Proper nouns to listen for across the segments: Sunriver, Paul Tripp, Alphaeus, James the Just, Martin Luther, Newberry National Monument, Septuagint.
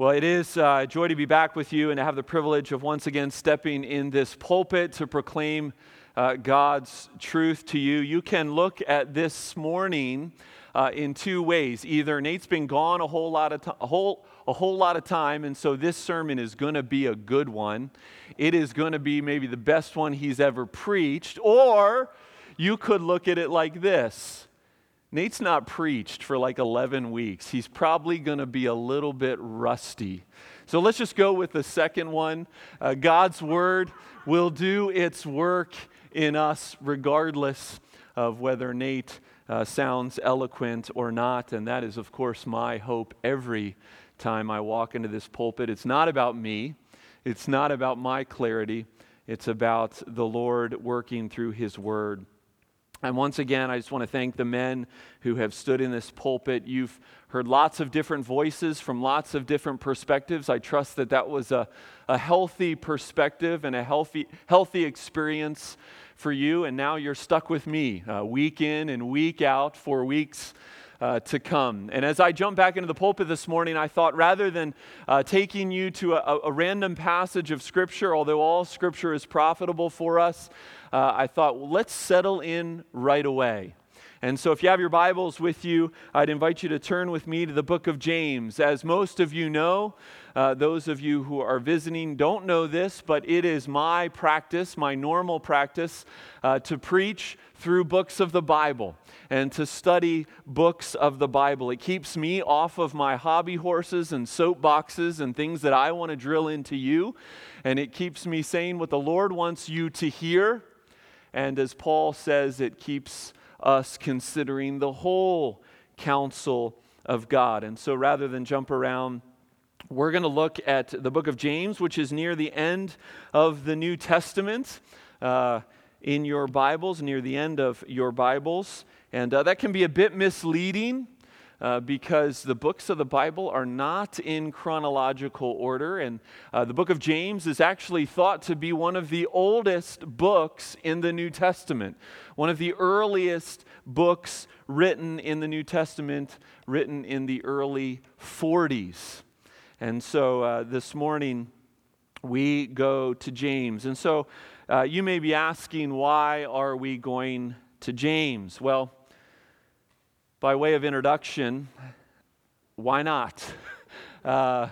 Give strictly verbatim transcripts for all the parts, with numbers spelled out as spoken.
Well, it is uh, a joy to be back with you and to have the privilege of once again stepping in this pulpit to proclaim uh, God's truth to you. You can look at this morning uh, in two ways. Either Nate's been gone a whole lot of t- a whole a whole lot of time, and so this sermon is going to be a good one. It is going to be maybe the best one he's ever preached. Or you could look at it like this. Nate's not preached for like eleven weeks. He's probably going to be a little bit rusty. So let's just go with the second one. Uh, God's word will do its work in us regardless of whether Nate uh, sounds eloquent or not. And that is, of course, my hope every time I walk into this pulpit. It's not about me. It's not about my clarity. It's about the Lord working through his word. And once again, I just want to thank the men who have stood in this pulpit. You've heard lots of different voices from lots of different perspectives. I trust that that was a, a healthy perspective and a healthy healthy experience for you. And now you're stuck with me uh, week in and week out for weeks uh, to come. And as I jumped back into the pulpit this morning, I thought rather than uh, taking you to a, a random passage of Scripture, although all Scripture is profitable for us, Uh, I thought, well, let's settle in right away. And so if you have your Bibles with you, I'd invite you to turn with me to the book of James. As most of you know, uh, those of you who are visiting don't know this, but it is my practice, my normal practice, uh, to preach through books of the Bible and to study books of the Bible. It keeps me off of my hobby horses and soapboxes and things that I want to drill into you. And it keeps me saying what the Lord wants you to hear. And as Paul says, it keeps us considering the whole counsel of God. And so rather than jump around, we're going to look at the book of James, which is near the end of the New Testament uh, in your Bibles, near the end of your Bibles. And uh, that can be a bit misleading uh, because the books of the Bible are not in chronological order. And uh, the book of James is actually thought to be one of the oldest books in the New Testament. One of the earliest books written in the New Testament, written in the early forties. And so uh, this morning, we go to James. And so uh, you may be asking, why are we going to James? Well, by way of introduction, why not? uh,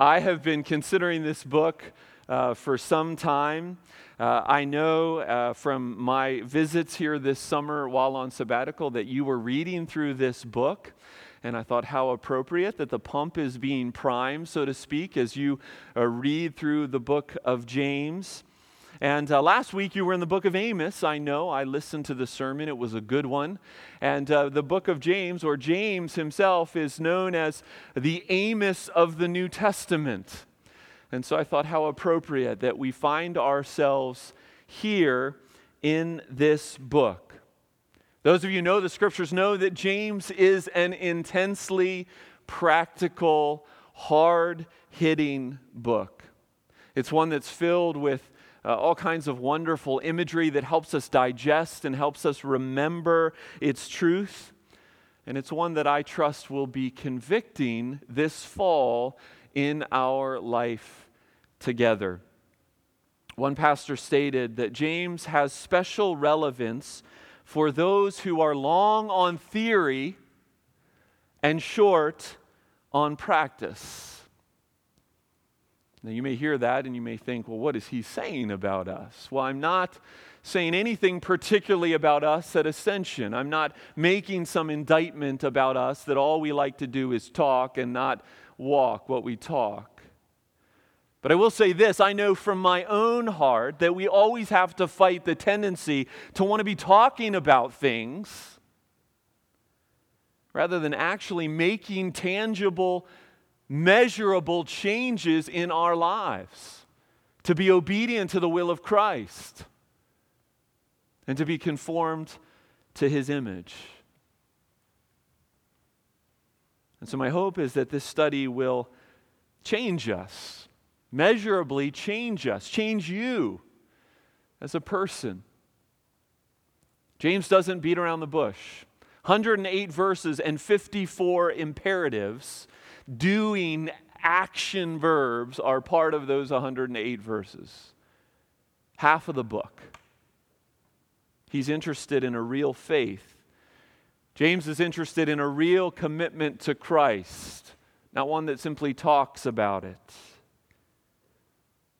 I have been considering this book uh, for some time. Uh, I know uh, from my visits here this summer while on sabbatical that you were reading through this book, and I thought how appropriate that the pump is being primed, so to speak, as you uh, read through the book of James. And uh, last week you were in the book of Amos. I know, I listened to the sermon. It was a good one. And uh, the book of James, or James himself, is known as the Amos of the New Testament. And so I thought how appropriate that we find ourselves here in this book. Those of you who know the Scriptures know that James is an intensely practical, hard-hitting book. It's one that's filled with uh, all kinds of wonderful imagery that helps us digest and helps us remember its truth. And it's one that I trust will be convicting this fall in our life together. One pastor stated that James has special relevance for those who are long on theory and short on practice. Now you may hear that and you may think, well, what is he saying about us? Well, I'm not saying anything particularly about us at Ascension. I'm not making some indictment about us that all we like to do is talk and not walk what we talk. But I will say this, I know from my own heart that we always have to fight the tendency to want to be talking about things rather than actually making tangible, measurable changes in our lives, to be obedient to the will of Christ and to be conformed to His image. And so my hope is that this study will change us, measurably change us, change you as a person. James doesn't beat around the bush. one hundred eight verses and fifty-four imperatives doing action verbs are part of those one hundred eight verses. Half of the book. He's interested in a real faith. James is interested in a real commitment to Christ, not one that simply talks about it.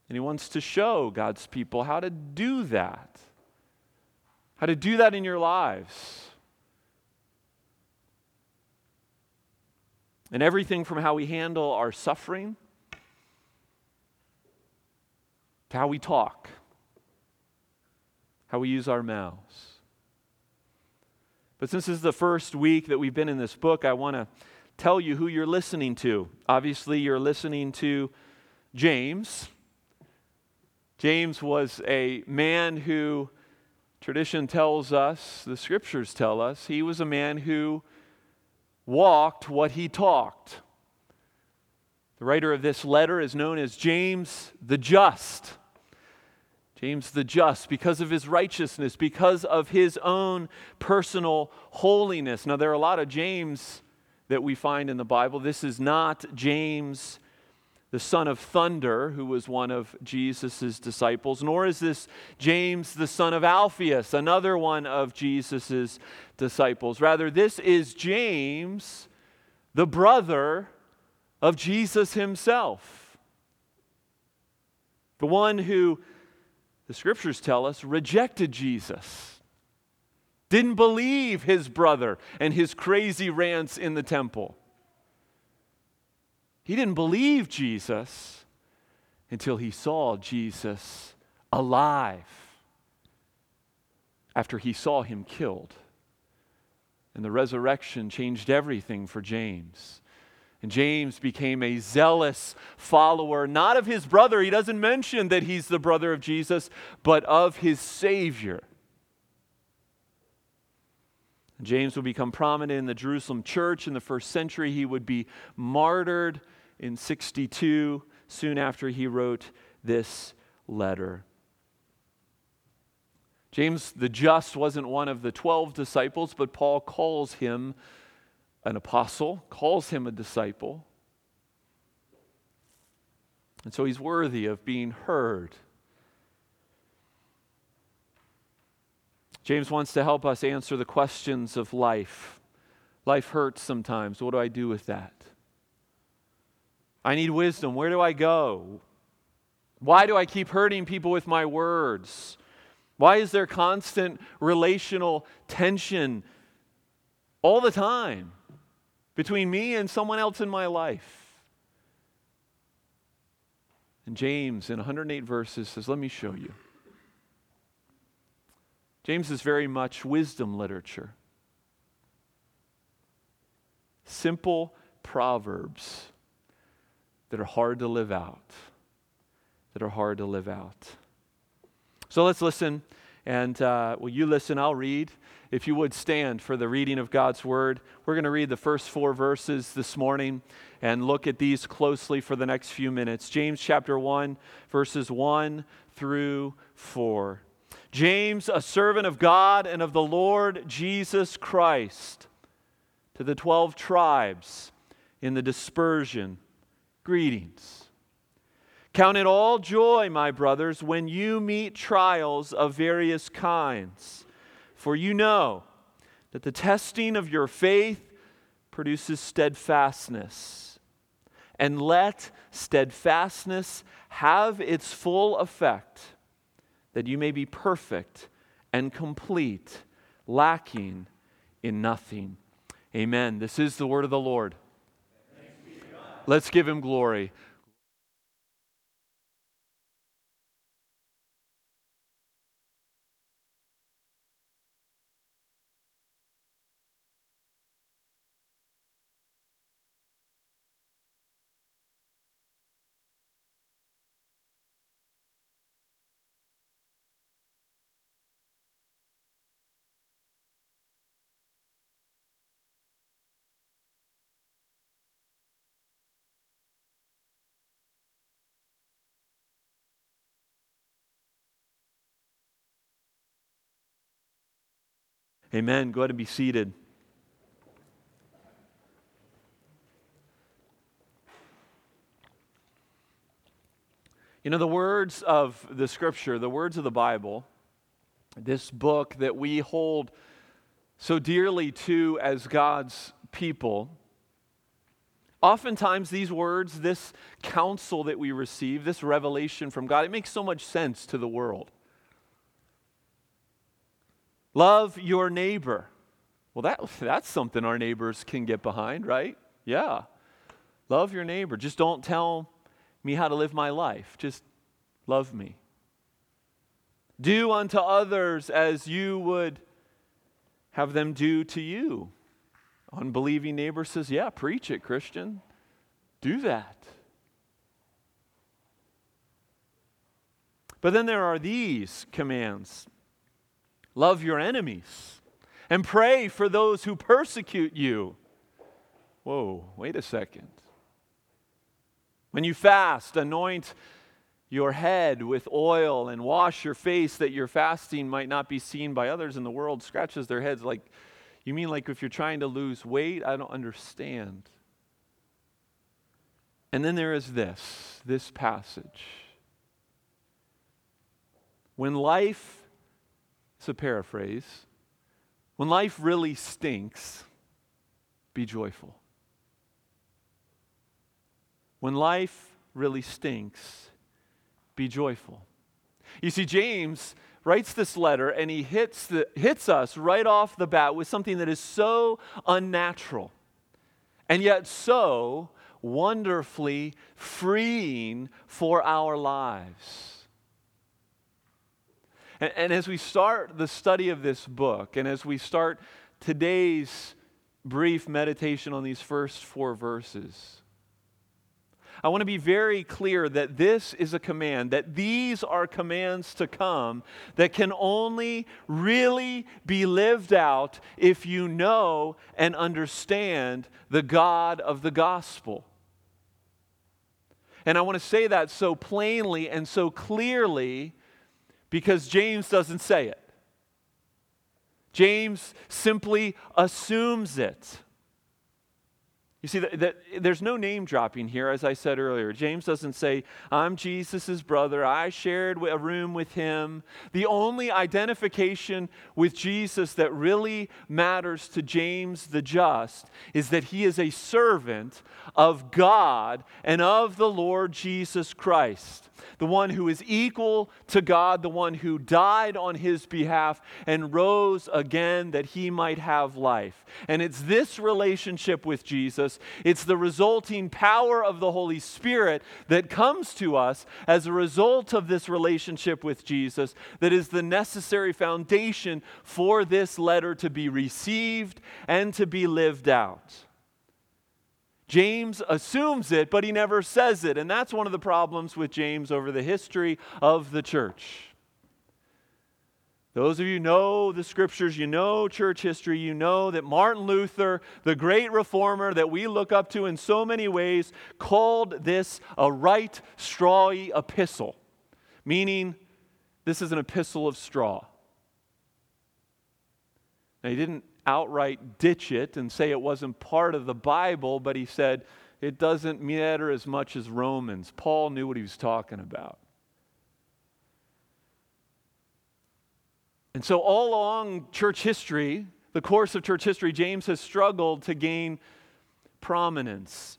And he wants to show God's people how to do that. How to do that in your lives. And everything from how we handle our suffering to how we talk, how we use our mouths. But since this is the first week that we've been in this book, I want to tell you who you're listening to. Obviously, you're listening to James. James was a man who, tradition tells us, the scriptures tell us, he was a man who walked what he talked. The writer of this letter is known as James the Just. James the Just, because of his righteousness, because of his own personal holiness. Now, there are a lot of James that we find in the Bible. This is not James, the son of thunder, who was one of Jesus' disciples, nor is this James, the son of Alphaeus, another one of Jesus' disciples. Rather, this is James, the brother of Jesus himself. The one who, the scriptures tell us, rejected Jesus, didn't believe his brother and his crazy rants in the temple. He didn't believe Jesus until he saw Jesus alive, after he saw him killed. And the resurrection changed everything for James. And James became a zealous follower, not of his brother. He doesn't mention that he's the brother of Jesus, but of his Savior. And James would become prominent in the Jerusalem church in the first century. He would be martyred in sixty-two, soon after he wrote this letter. James the Just wasn't one of the twelve disciples, but Paul calls him an apostle, calls him a disciple. And so he's worthy of being heard. James wants to help us answer the questions of life. Life hurts sometimes. What do I do with that? I need wisdom. Where do I go? Why do I keep hurting people with my words? Why is there constant relational tension all the time between me and someone else in my life? And James, in one hundred eight verses, says, let me show you. James is very much wisdom literature. Simple proverbs that are hard to live out. That are hard to live out. So let's listen. And uh, will you listen? I'll read. If you would stand for the reading of God's Word. We're going to read the first four verses this morning and look at these closely for the next few minutes. James chapter one, verses one through four. James, a servant of God and of the Lord Jesus Christ, to the twelve tribes in the dispersion, greetings. Count it all joy, my brothers, when you meet trials of various kinds, for you know that the testing of your faith produces steadfastness. And let steadfastness have its full effect, that you may be perfect and complete, lacking in nothing. Amen. This is the word of the Lord. Thanks be to God. Let's give him glory. Amen. Go ahead and be seated. You know, the words of the Scripture, the words of the Bible, this book that we hold so dearly to as God's people, oftentimes these words, this counsel that we receive, this revelation from God, it makes so much sense to the world. Love your neighbor. Well, that that's something our neighbors can get behind, right? Yeah. Love your neighbor. Just don't tell me how to live my life. Just love me. Do unto others as you would have them do to you. Unbelieving neighbor says, yeah, preach it, Christian. Do that. But then there are these commands. Love your enemies and pray for those who persecute you. Whoa, wait a second. When you fast, anoint your head with oil and wash your face that your fasting might not be seen by others. And the world scratches their heads like, you mean like if you're trying to lose weight? I don't understand. And then there is this, this passage. When life, it's a paraphrase, when life really stinks, be joyful. When life really stinks, be joyful. You see, James writes this letter and he hits the, hits us right off the bat with something that is so unnatural and yet so wonderfully freeing for our lives. And, and as we start the study of this book and as we start today's brief meditation on these first four verses, I want to be very clear that this is a command, that these are commands to come that can only really be lived out if you know and understand the God of the gospel. And I want to say that so plainly and so clearly because James doesn't say it. James simply assumes it. You see, that, that, there's no name dropping here, as I said earlier. James doesn't say, I'm Jesus' brother. I shared a room with him. The only identification with Jesus that really matters to James the Just is that he is a servant of God and of the Lord Jesus Christ, the one who is equal to God, the one who died on his behalf and rose again that he might have life. And it's this relationship with Jesus, it's the resulting power of the Holy Spirit that comes to us as a result of this relationship with Jesus that is the necessary foundation for this letter to be received and to be lived out. James assumes it, but he never says it. And that's one of the problems with James over the history of the church. Those of you who know the Scriptures, you know church history, you know that Martin Luther, the great reformer that we look up to in so many ways, called this a right strawy epistle, meaning this is an epistle of straw. Now, he didn't outright ditch it and say it wasn't part of the Bible, but he said it doesn't matter as much as Romans. Paul knew what he was talking about. And so all along church history, the course of church history, James has struggled to gain prominence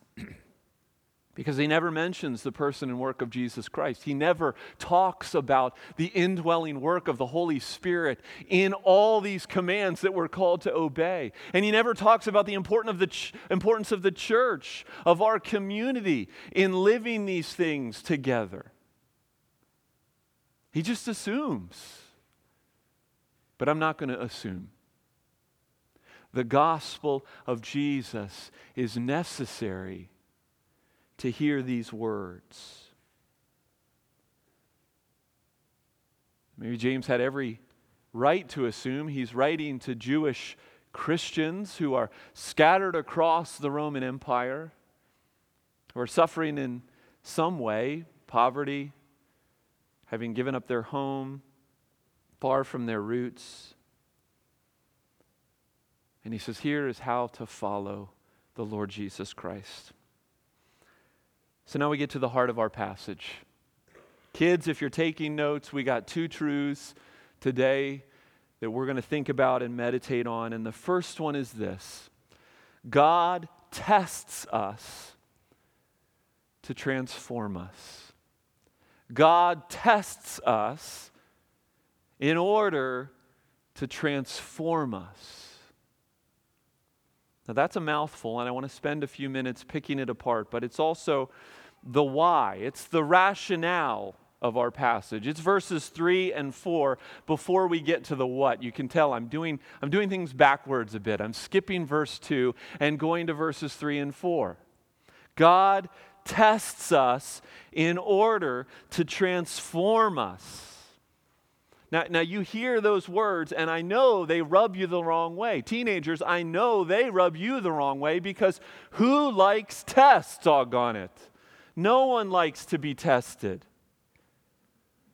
because he never mentions the person and work of Jesus Christ. He never talks about the indwelling work of the Holy Spirit in all these commands that we're called to obey. And he never talks about the importance of the ch- importance of the church, of our community, in living these things together. He just assumes. But I'm not going to assume. The gospel of Jesus is necessary to hear these words. Maybe James had every right to assume. He's writing to Jewish Christians who are scattered across the Roman Empire, who are suffering in some way, poverty, having given up their home, far from their roots. And he says, here is how to follow the Lord Jesus Christ. So now we get to the heart of our passage. Kids, if you're taking notes, we got two truths today that we're going to think about and meditate on. And the first one is this: God tests us to transform us. God tests us in order to transform us. Now that's a mouthful, and I want to spend a few minutes picking it apart, but it's also the why. It's the rationale of our passage. It's verses three and four before we get to the what. You can tell I'm doing I'm doing things backwards a bit. I'm skipping verse two and going to verses three and four. God tests us in order to transform us. Now, now you hear those words, and I know they rub you the wrong way. Teenagers, I know they rub you the wrong way, because who likes tests, doggone it? No one likes to be tested.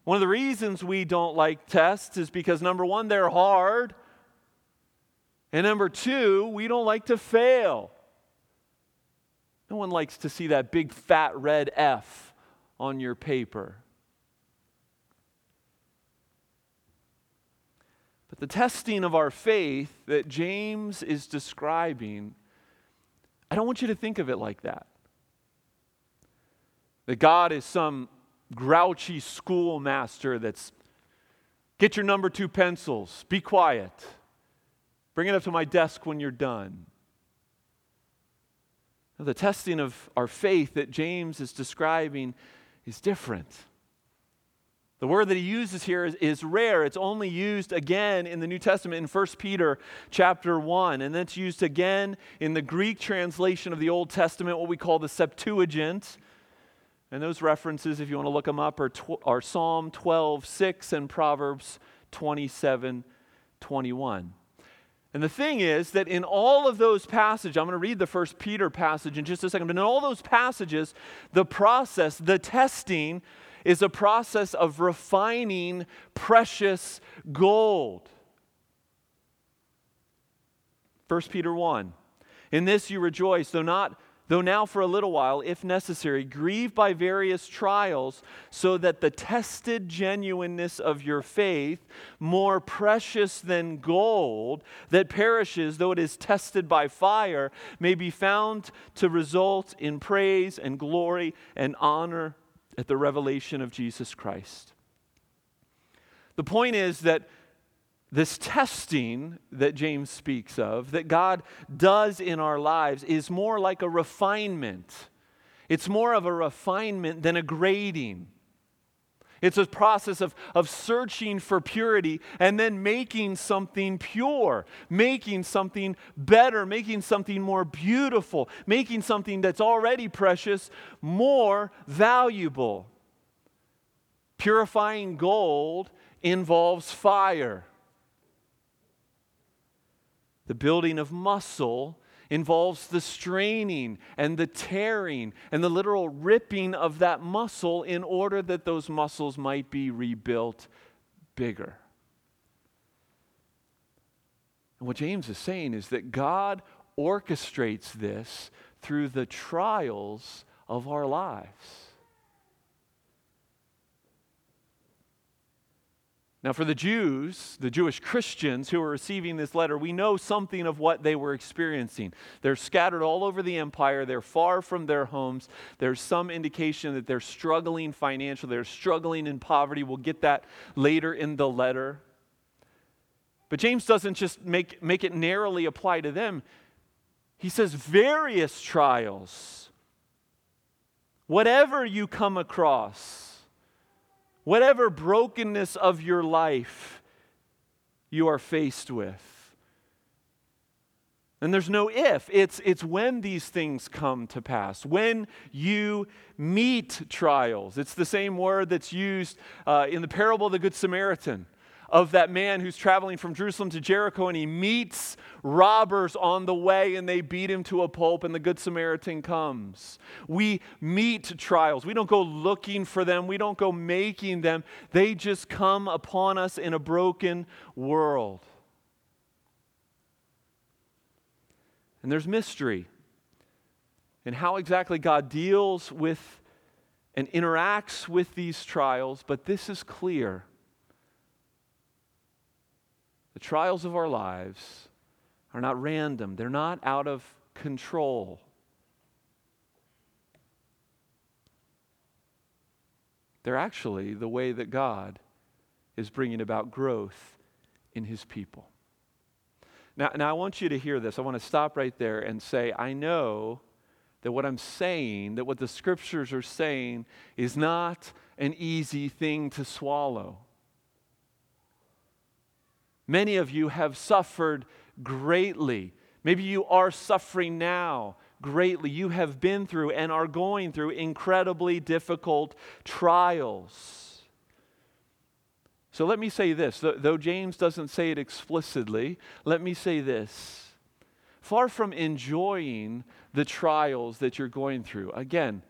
One of the reasons we don't like tests is because, number one, they're hard, and number two, we don't like to fail. No one likes to see that big fat red F on your paper. But the testing of our faith that James is describing, I don't want you to think of it like that. That God is some grouchy schoolmaster that's, get your number two pencils, be quiet, bring it up to my desk when you're done. Now, the testing of our faith that James is describing is different. The word that he uses here is, is rare. It's only used again in the New Testament in First Peter chapter one. And then it's used again in the Greek translation of the Old Testament, what we call the Septuagint. And those references, if you want to look them up, are, tw- are Psalm twelve six and Proverbs twenty-seven twenty-one. And the thing is that in all of those passages, I'm going to read the First Peter passage in just a second, but in all those passages, the process, the testing, is a process of refining precious gold. First Peter one, in this you rejoice, though not, though now for a little while, if necessary, grieve by various trials, so that the tested genuineness of your faith, more precious than gold that perishes, though it is tested by fire, may be found to result in praise and glory and honor at the revelation of Jesus Christ. The point is that this testing that James speaks of, that God does in our lives, is more like a refinement. It's more of a refinement than a grading. It's a process of, of searching for purity and then making something pure, making something better, making something more beautiful, making something that's already precious more valuable. Purifying gold involves fire. The building of muscle involves the straining and the tearing and the literal ripping of that muscle in order that those muscles might be rebuilt bigger. And what James is saying is that God orchestrates this through the trials of our lives. Now, for the Jews, the Jewish Christians who are receiving this letter, we know something of what they were experiencing. They're scattered all over the empire. They're far from their homes. There's some indication that they're struggling financially. They're struggling in poverty. We'll get that later in the letter. But James doesn't just make, make it narrowly apply to them. He says various trials. Whatever you come across, whatever brokenness of your life you are faced with. And there's no if. It's, it's when these things come to pass. When you meet trials. It's the same word that's used uh, in the parable of the Good Samaritan, of that man who's traveling from Jerusalem to Jericho, and he meets robbers on the way, and they beat him to a pulp, and the Good Samaritan comes. We meet trials. We don't go looking for them. We don't go making them. They just come upon us in a broken world. And there's mystery in how exactly God deals with and interacts with these trials, but this is clear. The trials of our lives are not random. They're not out of control. They're actually the way that God is bringing about growth in His people. Now, now I want you to hear this. I want to stop right there and say, I know that what I'm saying, that what the Scriptures are saying is not an easy thing to swallow. Many of you have suffered greatly. Maybe you are suffering now greatly. You have been through and are going through incredibly difficult trials. So let me say this, though James doesn't say it explicitly, let me say this. Far from enjoying the trials that you're going through, again,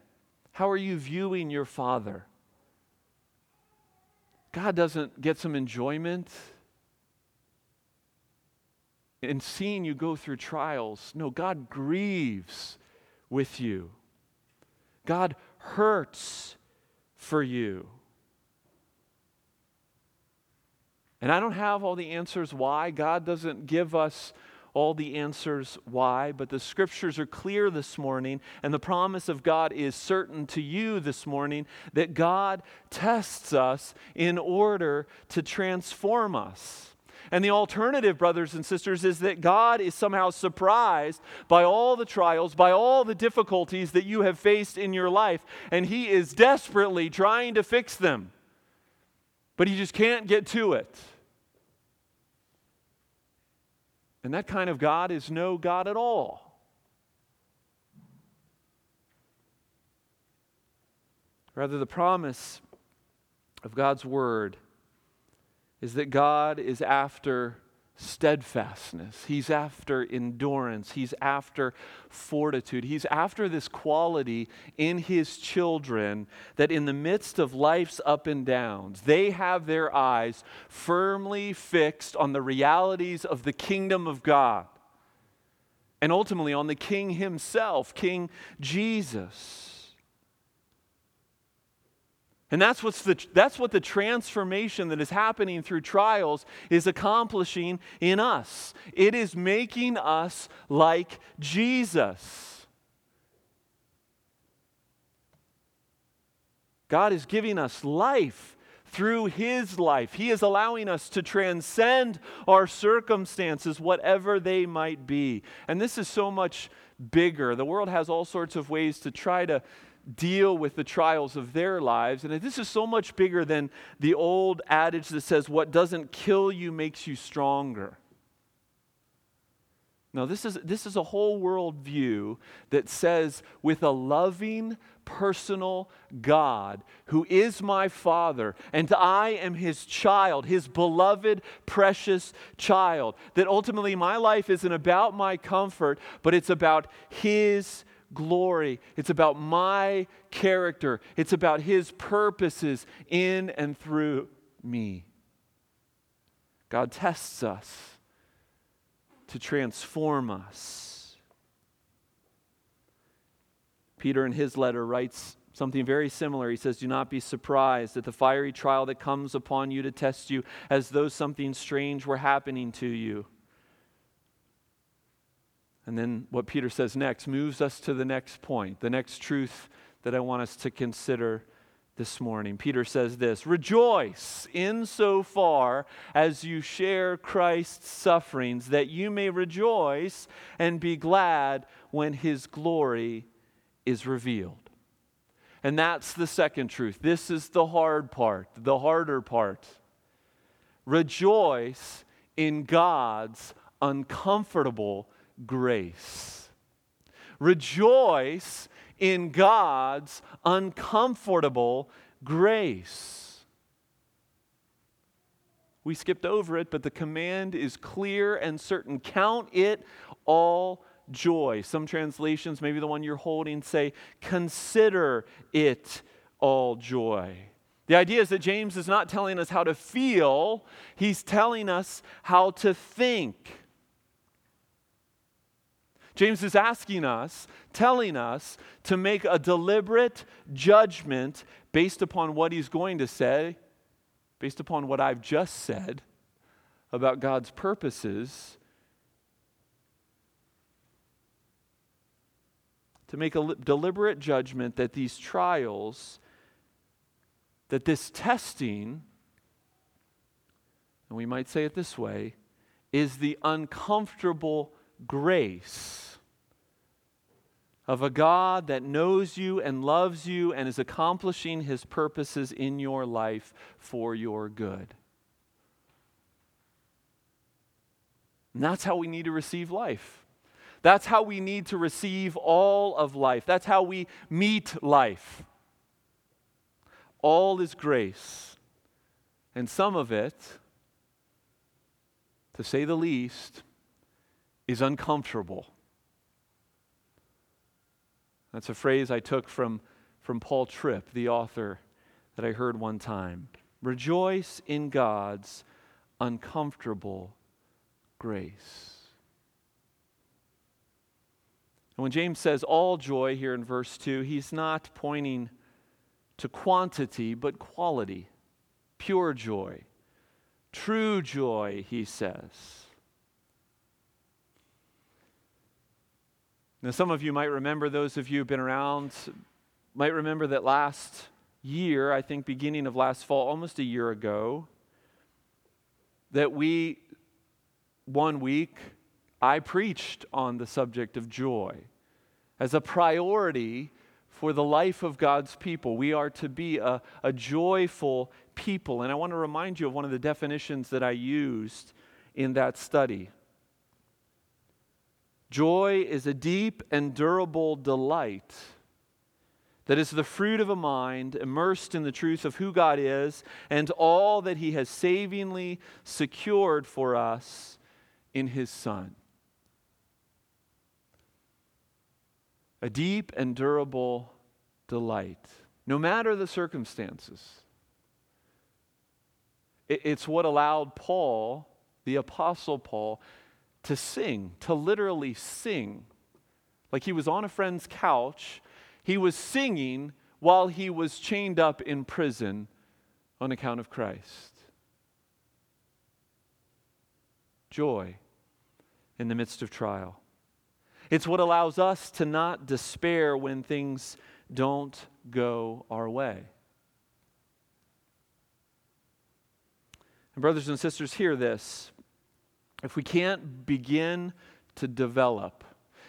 how are you viewing your Father? God doesn't get some enjoyment in seeing you go through trials. No, God grieves with you. God hurts for you. And I don't have all the answers why. God doesn't give us all the answers why, but the Scriptures are clear this morning, and the promise of God is certain to you this morning that God tests us in order to transform us. And the alternative, brothers and sisters, is that God is somehow surprised by all the trials, by all the difficulties that you have faced in your life, and He is desperately trying to fix them. But He just can't get to it. And that kind of God is no God at all. Rather, the promise of God's Word is that God is after steadfastness. He's after endurance. He's after fortitude. He's after this quality in His children that in the midst of life's up and downs, they have their eyes firmly fixed on the realities of the kingdom of God and ultimately on the King Himself, King Jesus. And that's what's the that's what the transformation that is happening through trials is accomplishing in us. It is making us like Jesus. God is giving us life through His life. He is allowing us to transcend our circumstances, whatever they might be. And this is so much bigger. The world has all sorts of ways to try to deal with the trials of their lives. And this is so much bigger than the old adage that says, what doesn't kill you makes you stronger. No, this is, this is a whole worldview that says, with a loving, personal God, who is my Father, and I am His child, His beloved, precious child, that ultimately my life isn't about my comfort, but it's about His glory. It's about my character. It's about His purposes in and through me. God tests us to transform us. Peter in his letter writes something very similar. He says, do not be surprised at the fiery trial that comes upon you to test you as though something strange were happening to you. And then what Peter says next moves us to the next point, the next truth that I want us to consider this morning. Peter says this, rejoice insofar as you share Christ's sufferings, that you may rejoice and be glad when His glory is revealed. And that's the second truth. This is the hard part, the harder part. Rejoice in God's uncomfortable grace. Rejoice in God's uncomfortable grace. We skipped over it, but the command is clear and certain. Count it all joy. Some translations, maybe the one you're holding, say, consider it all joy. The idea is that James is not telling us how to feel, he's telling us how to think. James is asking us, telling us to make a deliberate judgment based upon what he's going to say, based upon what I've just said about God's purposes, to make a li- deliberate judgment that these trials, that this testing, and we might say it this way, is the uncomfortable grace of a God that knows you and loves you and is accomplishing His purposes in your life for your good. And that's how we need to receive life. That's how we need to receive all of life. That's how we meet life. All is grace. And some of it, to say the least, is uncomfortable. That's a phrase I took from, from Paul Tripp, the author, that I heard one time. Rejoice in God's uncomfortable grace. And when James says all joy here in verse two, he's not pointing to quantity, but quality, pure joy, true joy, he says. Now, some of you might remember, those of you who've been around, might remember that last year, I think beginning of last fall, almost a year ago, that we, one week, I preached on the subject of joy as a priority for the life of God's people. We are to be a, a joyful people. And I want to remind you of one of the definitions that I used in that study. Joy is a deep and durable delight that is the fruit of a mind immersed in the truth of who God is and all that He has savingly secured for us in His Son. A deep and durable delight, no matter the circumstances. It's what allowed Paul, the Apostle Paul, to sing, to literally sing. Like he was on a friend's couch, he was singing while he was chained up in prison on account of Christ. Joy in the midst of trial. It's what allows us to not despair when things don't go our way. And brothers and sisters, hear this. If we can't begin to develop,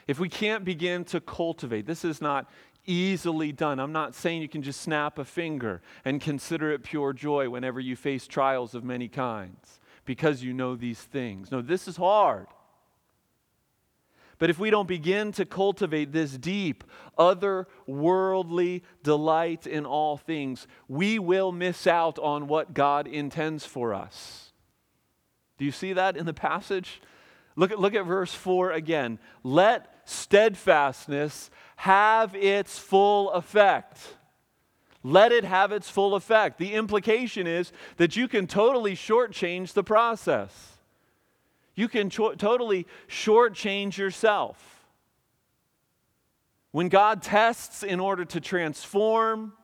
if we can't begin to cultivate, this is not easily done. I'm not saying you can just snap a finger and consider it pure joy whenever you face trials of many kinds because you know these things. No, this is hard. But if we don't begin to cultivate this deep, otherworldly delight in all things, we will miss out on what God intends for us. Do you see that in the passage? Look at, look at verse four again. Let steadfastness have its full effect. Let it have its full effect. The implication is that you can totally shortchange the process. You can cho- totally shortchange yourself. When God tests in order to transform,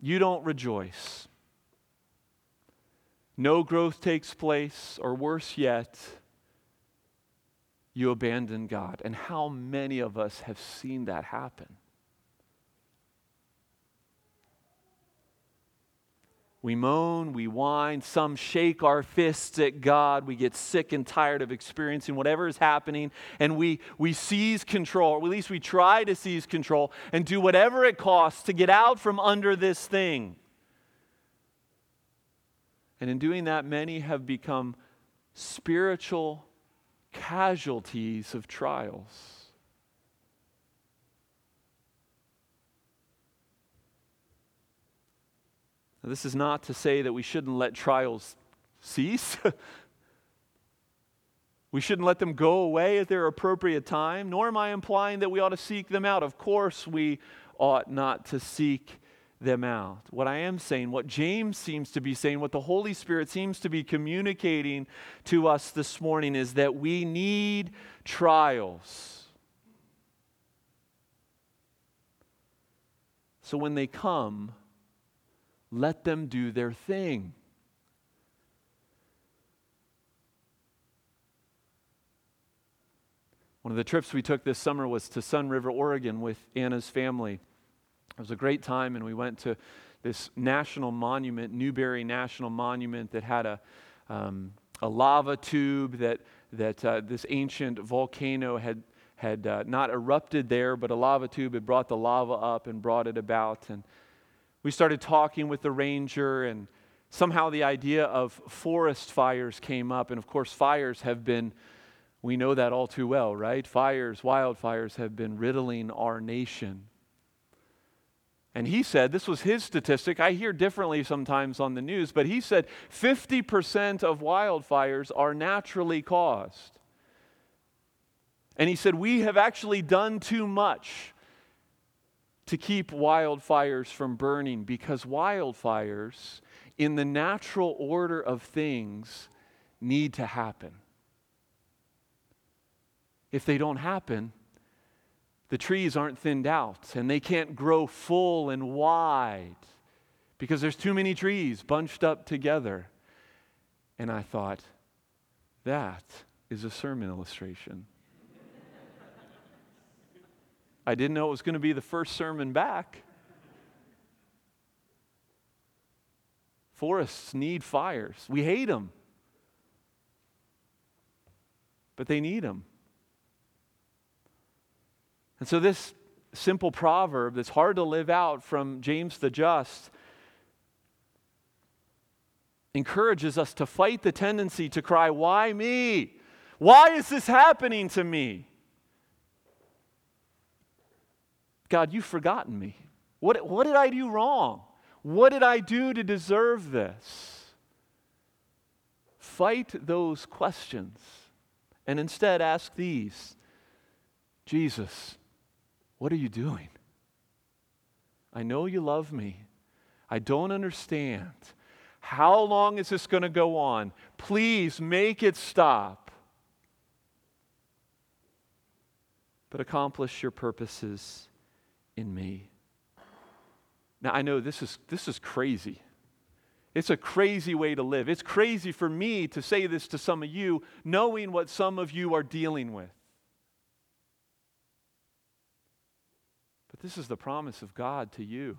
you don't rejoice. No growth takes place, or worse yet, you abandon God. And how many of us have seen that happen? We moan, we whine, some shake our fists at God. We get sick and tired of experiencing whatever is happening, and we, we seize control, or at least we try to seize control and do whatever it costs to get out from under this thing. And in doing that, many have become spiritual casualties of trials. This is not to say that we shouldn't let trials cease. We shouldn't let them go away at their appropriate time, nor am I implying that we ought to seek them out. Of course, we ought not to seek them out. What I am saying, what James seems to be saying, what the Holy Spirit seems to be communicating to us this morning is that we need trials. So when they come, let them do their thing. One of the trips we took this summer was to Sunriver, Oregon with Anna's family. It was a great time, and we went to this national monument, Newberry National Monument, that had a um, a lava tube that that uh, this ancient volcano had had uh, not erupted there, but a lava tube had brought the lava up and brought it about. And we started talking with the ranger, and somehow the idea of forest fires came up. And of course, fires have been, we know that all too well, right? Fires, wildfires have been riddling our nation. And he said, this was his statistic, I hear differently sometimes on the news, but he said fifty percent of wildfires are naturally caused. And he said, we have actually done too much to keep wildfires from burning, because wildfires, in the natural order of things, need to happen. If they don't happen, the trees aren't thinned out and they can't grow full and wide because there's too many trees bunched up together. And I thought, that is a sermon illustration. I didn't know it was going to be the first sermon back. Forests need fires. We hate them, but they need them. And so this simple proverb that's hard to live out from James the Just encourages us to fight the tendency to cry, why me? Why is this happening to me? God, you've forgotten me. What, what did I do wrong? What did I do to deserve this? Fight those questions and instead ask these. Jesus, what are you doing? I know you love me. I don't understand. How long is this going to go on? Please make it stop. But accomplish your purposes in me. Now, I know this is this is crazy. It's a crazy way to live. It's crazy for me to say this to some of you, knowing what some of you are dealing with. This is the promise of God to you.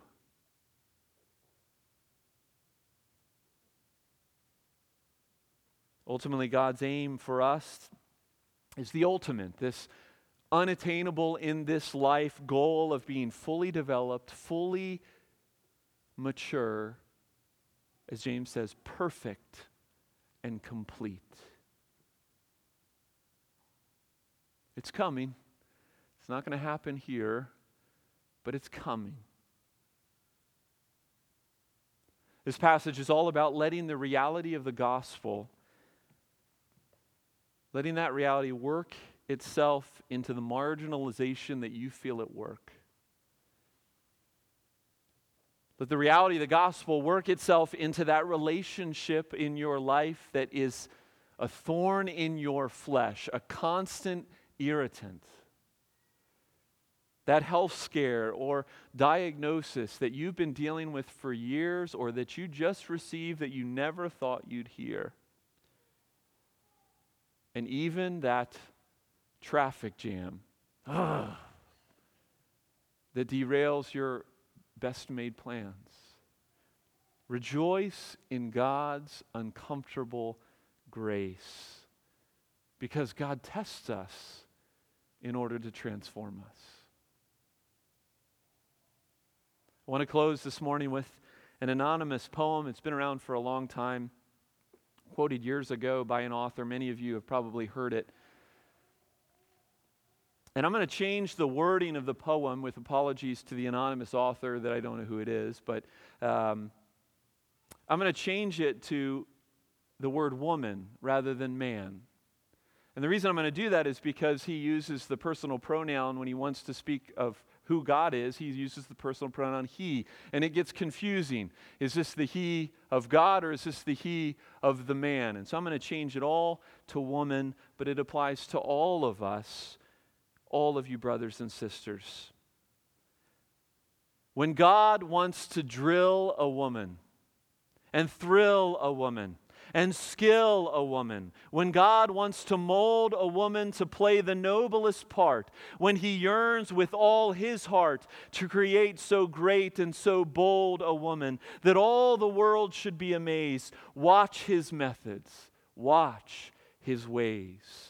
Ultimately, God's aim for us is the ultimate, this unattainable in this life goal of being fully developed, fully mature, as James says, perfect and complete. It's coming. It's not going to happen here. But it's coming. This passage is all about letting the reality of the gospel, letting that reality work itself into the marginalization that you feel at work. Let the reality of the gospel work itself into that relationship in your life that is a thorn in your flesh, a constant irritant. That health scare or diagnosis that you've been dealing with for years, or that you just received that you never thought you'd hear. And even that traffic jam ah, that derails your best made plans. Rejoice in God's uncomfortable grace, because God tests us in order to transform us. I want to close this morning with an anonymous poem. It's been around for a long time, quoted years ago by an author. Many of you have probably heard it. And I'm going to change the wording of the poem, with apologies to the anonymous author that I don't know who it is, but um, I'm going to change it to the word woman rather than man. And the reason I'm going to do that is because he uses the personal pronoun when he wants to speak of who God is. He uses the personal pronoun he, and it gets confusing. Is this the he of God, or is this the he of the man? And so I'm going to change it all to woman, but it applies to all of us, all of you brothers and sisters. When God wants to drill a woman and thrill a woman and skill a woman, when God wants to mold a woman to play the noblest part, when he yearns with all his heart to create so great and so bold a woman that all the world should be amazed, watch his methods, watch his ways,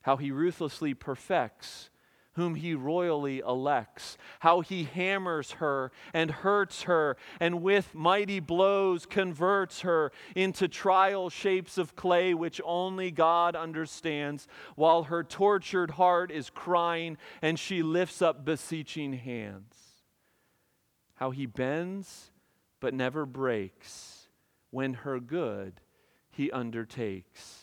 how he ruthlessly perfects whom he royally elects, how he hammers her and hurts her, and with mighty blows converts her into trial shapes of clay which only God understands, while her tortured heart is crying and she lifts up beseeching hands. How he bends but never breaks when her good he undertakes.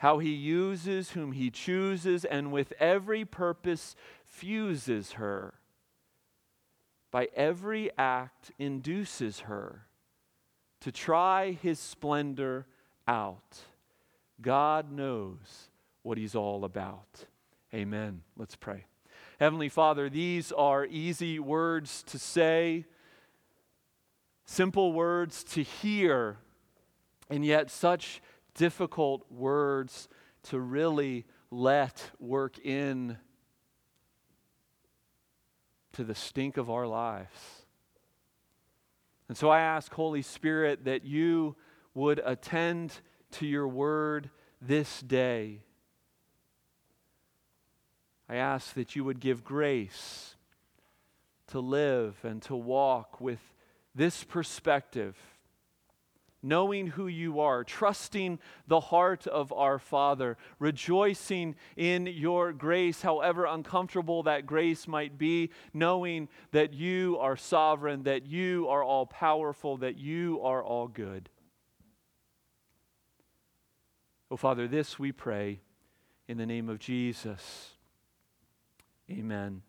How he uses whom he chooses and with every purpose fuses her. By every act induces her to try his splendor out. God knows what he's all about. Amen. Let's pray. Heavenly Father, these are easy words to say, simple words to hear, and yet such difficult words to really let work in to the stink of our lives. And so I ask, Holy Spirit, that you would attend to your word this day. I ask that you would give grace to live and to walk with this perspective, knowing who you are, trusting the heart of our Father, rejoicing in your grace, however uncomfortable that grace might be, knowing that you are sovereign, that you are all powerful, that you are all good. Oh, Father, this we pray in the name of Jesus. Amen.